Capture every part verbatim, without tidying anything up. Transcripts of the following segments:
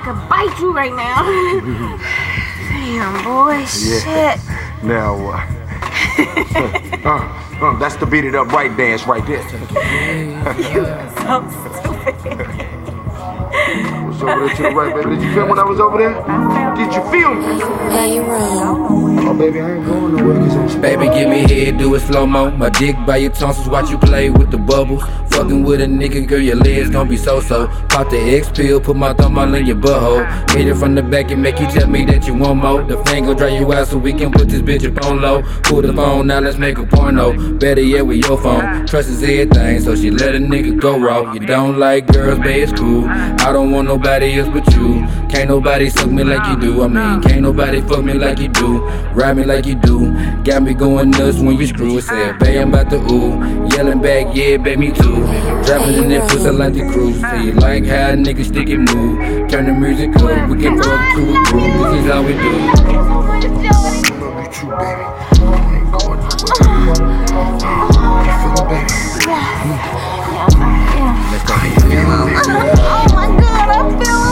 I could bite you right now. Damn, boy, shit. Yeah. Now, uh, uh, uh, that's the beat it up right dance right there. You so stupid. I was over there to the right, baby. Did you feel when I was over there? Did you feel me? Yeah, you're wrong. Oh, baby, I ain't going nowhere. Baby, give me head, do it slow-mo. My dick by your tonsils, watch you play with the bubbles. Fucking with a nigga, girl, your legs gon' be so-so. Pop the X-pill, put my thumb all in your butthole. Hit it from the back and make you tell me that you want more. The flame gon' dry you out so we can put this bitch up on low. Pull the phone, now let's make a porno. Better yet with your phone. Trust is everything, so she let a nigga go raw. You don't like girls, babe, it's cool. I don't want nobody else but you. Can't nobody suck me like you do. I mean, can't nobody fuck me like you do. Ride me like you do. Got me going nuts when you screw it. Said, babe, I'm about to ooh. Yelling back, yeah, babe, me too. Dropping in that pussy like the cruise. Say you like how niggas stick and move. Turn the music up, we can fuck to a groove. This is how we do. Oh my god, I feel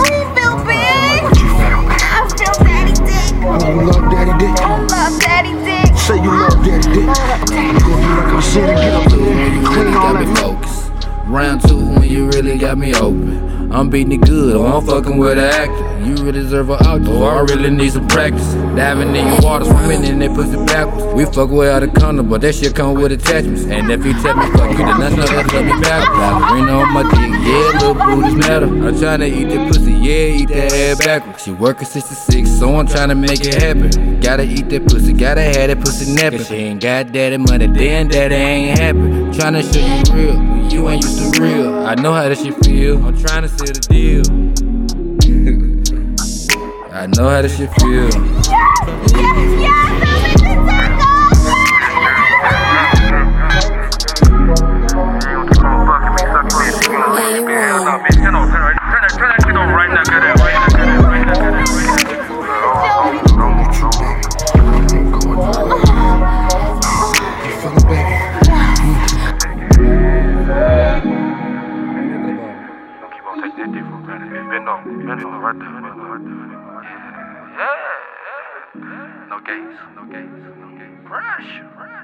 we feel big. What you feel, baby? I feel daddy dick. Oh, you love daddy dick. I love daddy dick. Say you love daddy dick. You gon' do like I'm saying, get up there, clean all that focus. Round two, when you really got me open. I'm beating it good, or I'm fucking with an actor. You really deserve an octave, or I really need some practice. Diving in your water, swimming in that pussy backwards. We fuck way out of condom, but that shit come with attachments. And if you tell me fuck you, then that's not gonna let me back. Ballerina on my dick, yeah, little booties matter. I'm tryna eat that pussy, yeah, eat that ass backwards. She working sixty-six, so I'm tryna make it happen. Gotta eat that pussy, gotta have that pussy napping. Cause she ain't got daddy money, then daddy ain't happy. Tryna show you real, you ain't used to real. I know how that shit feel, I'm tryna seal the deal. I know how this shit feel. Yes, yes, yes, I'm in the circle. No games, no games, no games. Fresh, fresh.